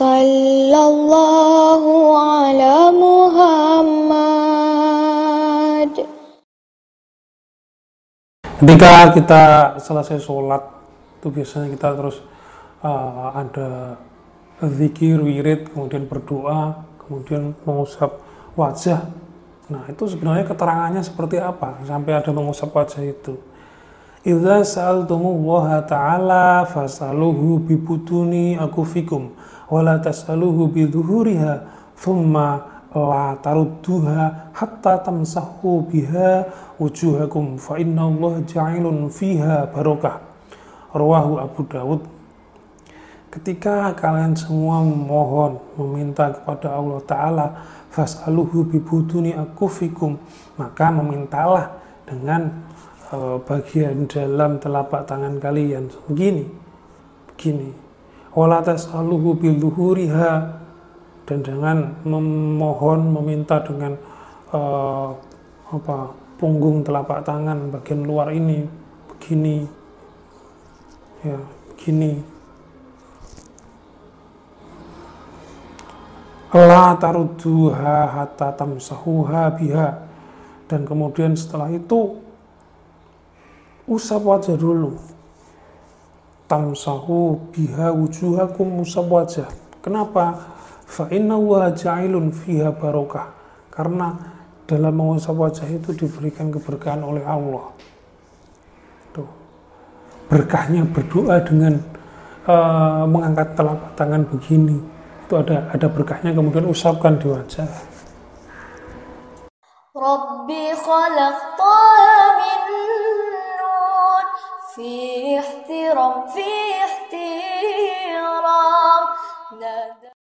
Sallallahu ala Muhammad. Ketika kita selesai sholat itu biasanya kita terus ada zikir, wirid, kemudian berdoa, kemudian mengusap wajah. Nah, itu sebenarnya keterangannya seperti apa sampai ada mengusap wajah itu? Idza sa'altumullaha ta'ala fasaluhu bi butuni akufikum wa la tasaluhu bi dhuhuriha thumma la tarudduha hatta tamsahu biha wujuhakum fa innallaha ja'ilun fiha barakah. Rawahu Abu Daud. Ketika kalian semua memohon meminta kepada Allah taala fasaluhu bi butuni akufikum, maka memintalah dengan bagian dalam telapak tangan kalian begini, wala tasaluhu bil dhuhuriha, dan jangan memohon meminta dengan punggung telapak tangan bagian luar ini, begini ya, begini. La tarudduha hatta tamsahuha biha, dan kemudian setelah itu usap wajah dulu. Tamsahu biha wujuhakum, usap wajah. Kenapa? Fa inna Allaha ja'ilun fiha barakah. Karena dalam mengusap wajah itu diberikan keberkahan oleh Allah. Tuh. Berkahnya berdoa dengan mengangkat telapak tangan begini. Itu ada berkahnya, kemudian usapkan di wajah. Rabbi khalaqtaha min في احترام